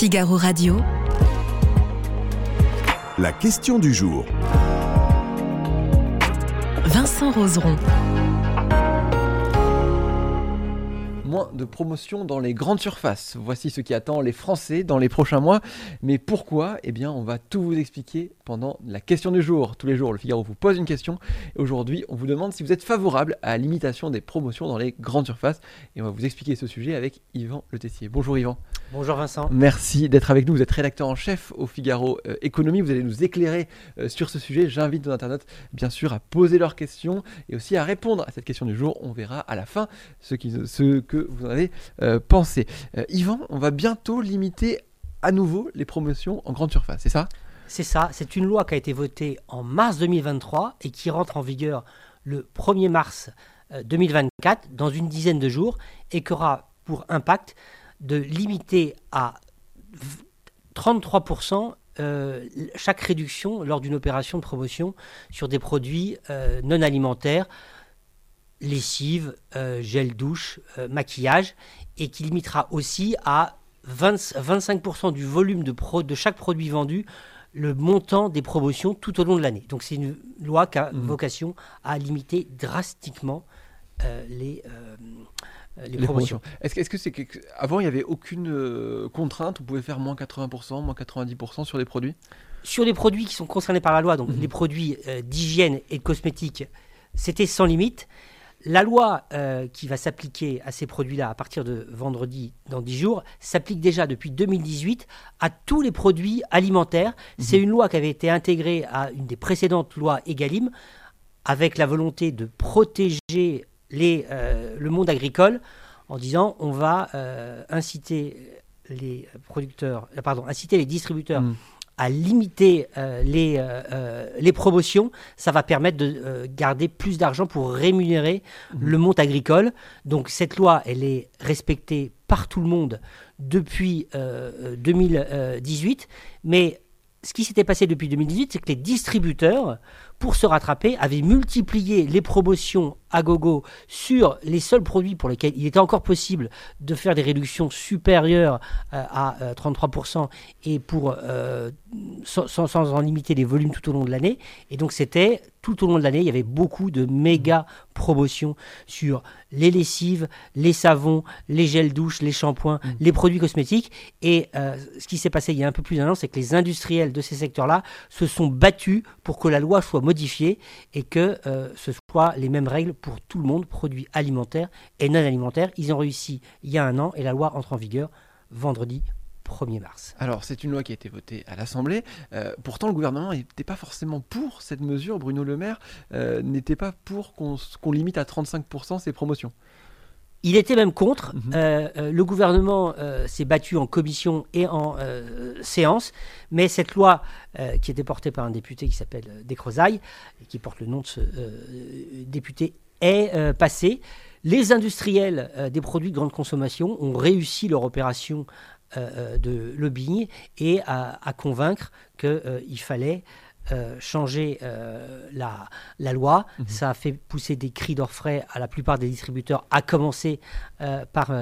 Figaro Radio. La question du jour. Vincent Roseron. Moins de promotion dans les grandes surfaces. Voici ce qui attend les Français dans les prochains mois. Mais pourquoi ? Eh bien, on va tout vous expliquer pendant la question du jour. Tous les jours, le Figaro vous pose une question. Et aujourd'hui, on vous demande si vous êtes favorable à l'imitation des promotions dans les grandes surfaces. Et on va vous expliquer ce sujet avec Yvan Le Tessier. Bonjour Yvan. Bonjour Vincent. Merci d'être avec nous. Vous êtes rédacteur en chef au Figaro Économie. Vous allez nous éclairer sur ce sujet. J'invite nos internautes, bien sûr, à poser leurs questions et aussi à répondre à cette question du jour. On verra à la fin ce que vous en avez pensé. Yvan, on va bientôt limiter à nouveau les promotions en grande surface, c'est ça ? C'est ça, c'est une loi qui a été votée en mars 2023 et qui rentre en vigueur le 1er mars 2024, dans une dizaine de jours, et qui aura pour impact de limiter à 33% chaque réduction lors d'une opération de promotion sur des produits non alimentaires, lessive, gel douche, maquillage, et qui limitera aussi à 25% du volume de chaque produit vendu le montant des promotions tout au long de l'année. Donc c'est une loi qui a vocation à limiter drastiquement les promotions. Est-ce que c'est que avant il n'y avait aucune contrainte, on pouvait faire moins 80%, moins 90% sur les produits ? Sur les produits qui sont concernés par la loi, donc les produits d'hygiène et de cosmétiques, c'était sans limite. La loi qui va s'appliquer à ces produits-là à partir de vendredi dans 10 jours s'applique déjà depuis 2018 à tous les produits alimentaires. C'est une loi qui avait été intégrée à une des précédentes lois EGALIM avec la volonté de protéger le monde agricole en disant on va inciter les distributeurs à limiter les promotions. Ça va permettre de garder plus d'argent pour rémunérer le monde agricole. Donc cette loi, elle est respectée par tout le monde depuis 2018. Mais ce qui s'était passé depuis 2018, c'est que les distributeurs, pour se rattraper, avaient multiplié les promotions à gogo sur les seuls produits pour lesquels il était encore possible de faire des réductions supérieures à 33% et pour sans en limiter les volumes tout au long de l'année. Et donc c'était tout au long de l'année, il y avait beaucoup de méga promotions sur les lessives, les savons, les gels douche, les shampoings, les produits cosmétiques. Et ce qui s'est passé il y a un peu plus d'un an, c'est que les industriels de ces secteurs-là se sont battus pour que la loi soit modifiée et que ce soit les mêmes règles pour tout le monde, produits alimentaires et non alimentaires. Ils ont réussi il y a un an et la loi entre en vigueur vendredi 1er mars. Alors, c'est une loi qui a été votée à l'Assemblée. Pourtant, le gouvernement n'était pas forcément pour cette mesure. Bruno Le Maire n'était pas pour qu'on limite à 35% ses promotions. Il était même contre. Le gouvernement s'est battu en commission et en séance, mais cette loi qui était portée par un député qui s'appelle Descrozaille, et qui porte le nom de ce député, est passée. Les industriels des produits de grande consommation ont réussi leur opération de lobbying et à convaincre qu'il fallait changer la loi. Ça a fait pousser des cris d'orfraie à la plupart des distributeurs, à commencer par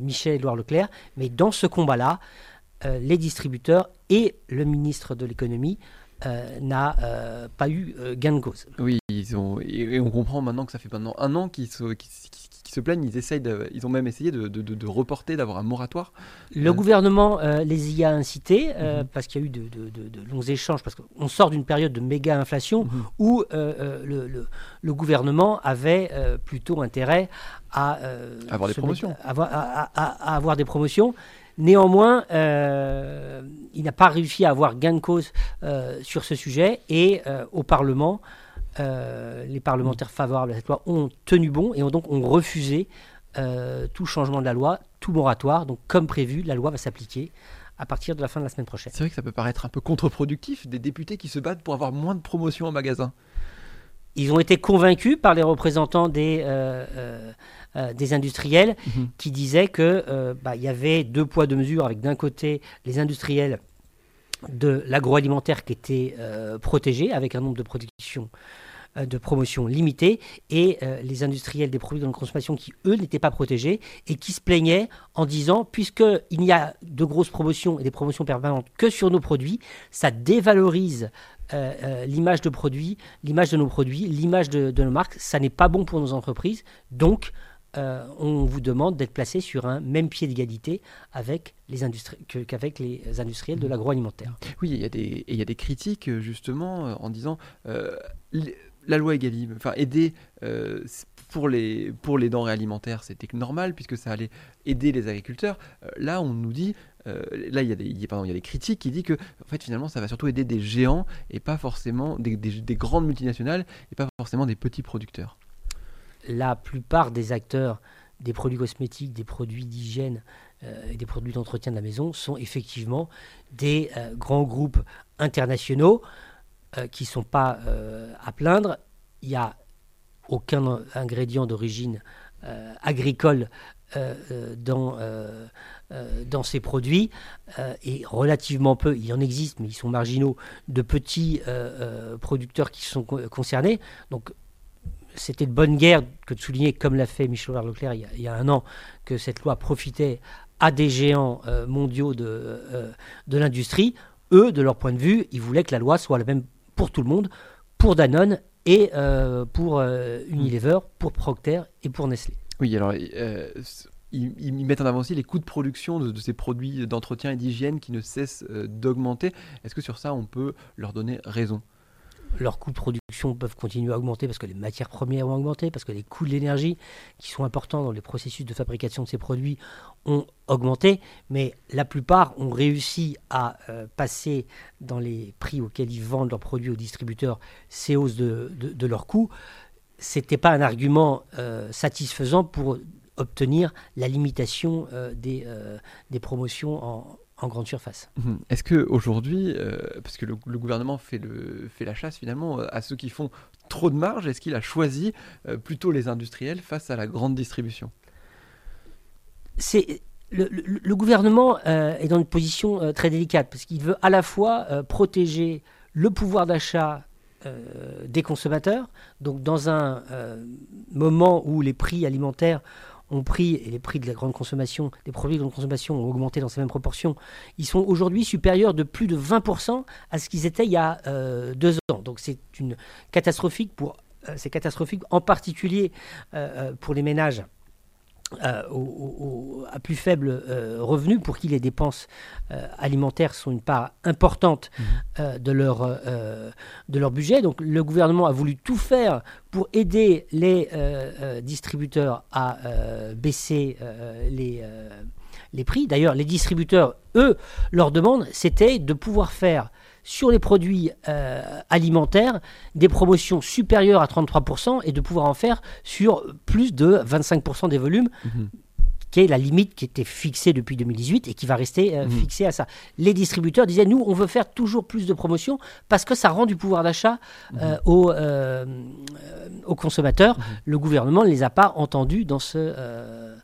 Michel-Édouard Leclerc. Mais dans ce combat-là, les distributeurs et le ministre de l'économie n'a pas eu gain de cause. Oui, et on comprend maintenant que ça fait maintenant un an qu'ils se plaignent. Ils ont même essayé de reporter, d'avoir un moratoire. Le gouvernement les y a incités parce qu'il y a eu de longs échanges, parce qu'on sort d'une période de méga inflation où le gouvernement avait plutôt intérêt à avoir des promotions. Néanmoins, il n'a pas réussi à avoir gain de cause sur ce sujet et au Parlement, les parlementaires favorables à cette loi ont tenu bon et ont refusé tout changement de la loi, tout moratoire. Donc comme prévu, la loi va s'appliquer à partir de la fin de la semaine prochaine. C'est vrai que ça peut paraître un peu contre-productif, des députés qui se battent pour avoir moins de promotions en magasin. Ils ont été convaincus par les représentants des industriels qui disaient que y avait deux poids, deux mesures, avec d'un côté les industriels de l'agroalimentaire qui étaient protégés avec un nombre de productions de promotion limitée et les industriels des produits de grande consommation qui, eux, n'étaient pas protégés et qui se plaignaient en disant « puisqu'il n'y a de grosses promotions et des promotions permanentes que sur nos produits, ça dévalorise l'image de produits, l'image de nos produits, l'image de nos marques, ça n'est pas bon pour nos entreprises, donc on vous demande d'être placé sur un même pied d'égalité avec qu'avec les industriels de l'agroalimentaire. » Oui, il y a des critiques justement en disant la loi EGalim, enfin aider pour les denrées alimentaires, c'était normal puisque ça allait aider les agriculteurs. Là, on nous dit, il y a des critiques qui disent que en fait finalement ça va surtout aider des géants et pas forcément des grandes multinationales et pas forcément des petits producteurs. La plupart des acteurs des produits cosmétiques, des produits d'hygiène et des produits d'entretien de la maison sont effectivement des grands groupes internationaux qui ne sont pas à plaindre. Il n'y a aucun ingrédient d'origine agricole dans ces produits et relativement peu, il en existe mais ils sont marginaux, de petits producteurs qui sont concernés. Donc, c'était de bonne guerre que de souligner, comme l'a fait Michel-Édouard Leclerc il y a un an, que cette loi profitait à des géants mondiaux de l'industrie. Eux, de leur point de vue, ils voulaient que la loi soit la même pour tout le monde, pour Danone et pour Unilever, pour Procter et pour Nestlé. Oui, alors ils mettent en avant aussi les coûts de production de ces produits d'entretien et d'hygiène qui ne cessent d'augmenter. Est-ce que sur ça, on peut leur donner raison ? Leurs coûts de production peuvent continuer à augmenter parce que les matières premières ont augmenté, parce que les coûts de l'énergie, qui sont importants dans les processus de fabrication de ces produits, ont augmenté. Mais la plupart ont réussi à passer dans les prix auxquels ils vendent leurs produits aux distributeurs ces hausses de leurs coûts. Ce n'était pas un argument satisfaisant pour obtenir la limitation des promotions en grande surface. Est-ce qu'aujourd'hui, parce que le gouvernement fait la chasse finalement à ceux qui font trop de marge, est-ce qu'il a choisi plutôt les industriels face à la grande distribution ? Le gouvernement est dans une position très délicate parce qu'il veut à la fois protéger le pouvoir d'achat des consommateurs, donc dans un moment où les prix alimentaires ont pris, et les prix de la grande consommation, des produits de grande consommation ont augmenté dans ces mêmes proportions, ils sont aujourd'hui supérieurs de plus de 20% à ce qu'ils étaient il y a 2 ans. Donc c'est catastrophique en particulier pour les ménages à plus faible revenu, pour qui les dépenses alimentaires sont une part importante de leur budget. Donc le gouvernement a voulu tout faire pour aider les distributeurs à baisser les prix. D'ailleurs, les distributeurs, eux, leur demande, c'était de pouvoir faire sur les produits alimentaires des promotions supérieures à 33% et de pouvoir en faire sur plus de 25% des volumes, qui est la limite qui était fixée depuis 2018 et qui va rester fixée à ça. Les distributeurs disaient, nous, on veut faire toujours plus de promotions parce que ça rend du pouvoir d'achat aux consommateurs. Le gouvernement ne les a pas entendus dans ce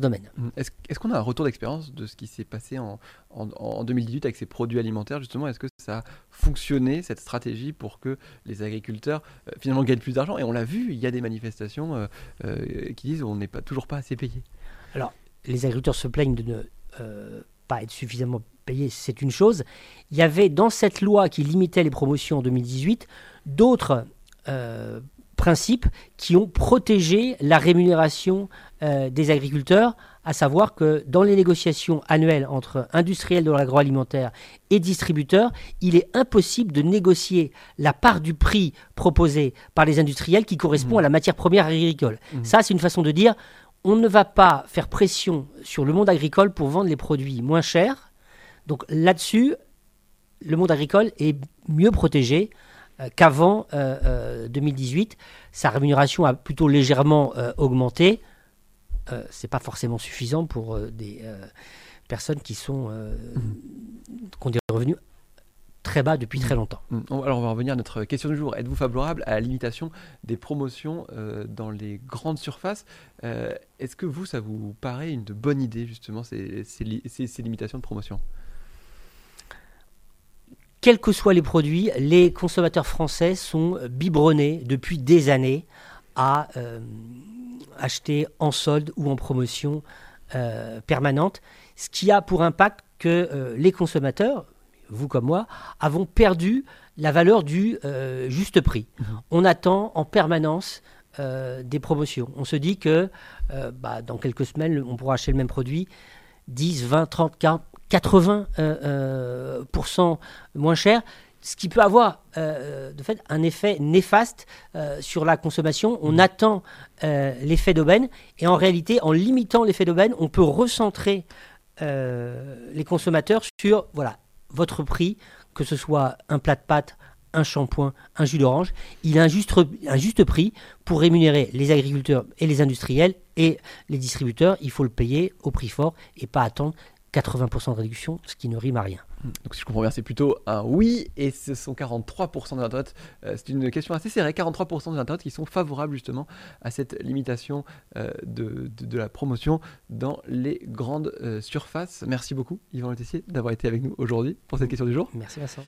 domaine. Est-ce qu'on a un retour d'expérience de ce qui s'est passé en 2018 avec ces produits alimentaires justement ? Est-ce que ça a fonctionné, cette stratégie, pour que les agriculteurs finalement gagnent plus d'argent ? Et on l'a vu, il y a des manifestations qui disent qu'on n'est pas, toujours pas assez payé. Alors, les agriculteurs se plaignent de ne pas être suffisamment payés, c'est une chose. Il y avait dans cette loi qui limitait les promotions en 2018 d'autres principes qui ont protégé la rémunération des agriculteurs, à savoir que dans les négociations annuelles entre industriels de l'agroalimentaire et distributeurs, il est impossible de négocier la part du prix proposé par les industriels qui correspond à la matière première agricole. Ça, c'est une façon de dire, on ne va pas faire pression sur le monde agricole pour vendre les produits moins chers. Donc là-dessus, le monde agricole est mieux protégé qu'avant 2018. Sa rémunération a plutôt légèrement augmenté. Ce n'est pas forcément suffisant pour des personnes qui ont des revenus très bas depuis très longtemps. Alors on va revenir à notre question du jour. Êtes-vous favorable à la limitation des promotions dans les grandes surfaces ? Est-ce que vous, ça vous paraît une bonne idée justement, ces limitations de promotion ? Quels que soient les produits, les consommateurs français sont biberonnés depuis des années à acheter en solde ou en promotion permanente, ce qui a pour impact que les consommateurs, vous comme moi, avons perdu la valeur du juste prix. On attend en permanence des promotions. On se dit que dans quelques semaines, on pourra acheter le même produit 10, 20, 30, 40, 80% moins cher, ce qui peut avoir de fait un effet néfaste sur la consommation. On attend l'effet d'aubaine et en réalité, en limitant l'effet d'aubaine, on peut recentrer les consommateurs sur votre prix, que ce soit un plat de pâtes, un shampoing, un jus d'orange. Il a un juste prix pour rémunérer les agriculteurs et les industriels et les distributeurs. Il faut le payer au prix fort et pas attendre 80% de réduction, ce qui ne rime à rien. Donc si je comprends bien, c'est plutôt un oui, et ce sont 43% des internautes, c'est une question assez serrée, 43% des internautes qui sont favorables justement à cette limitation de la promotion dans les grandes surfaces. Merci beaucoup Yvan Le Tessier d'avoir été avec nous aujourd'hui pour cette question du jour. Merci Vincent.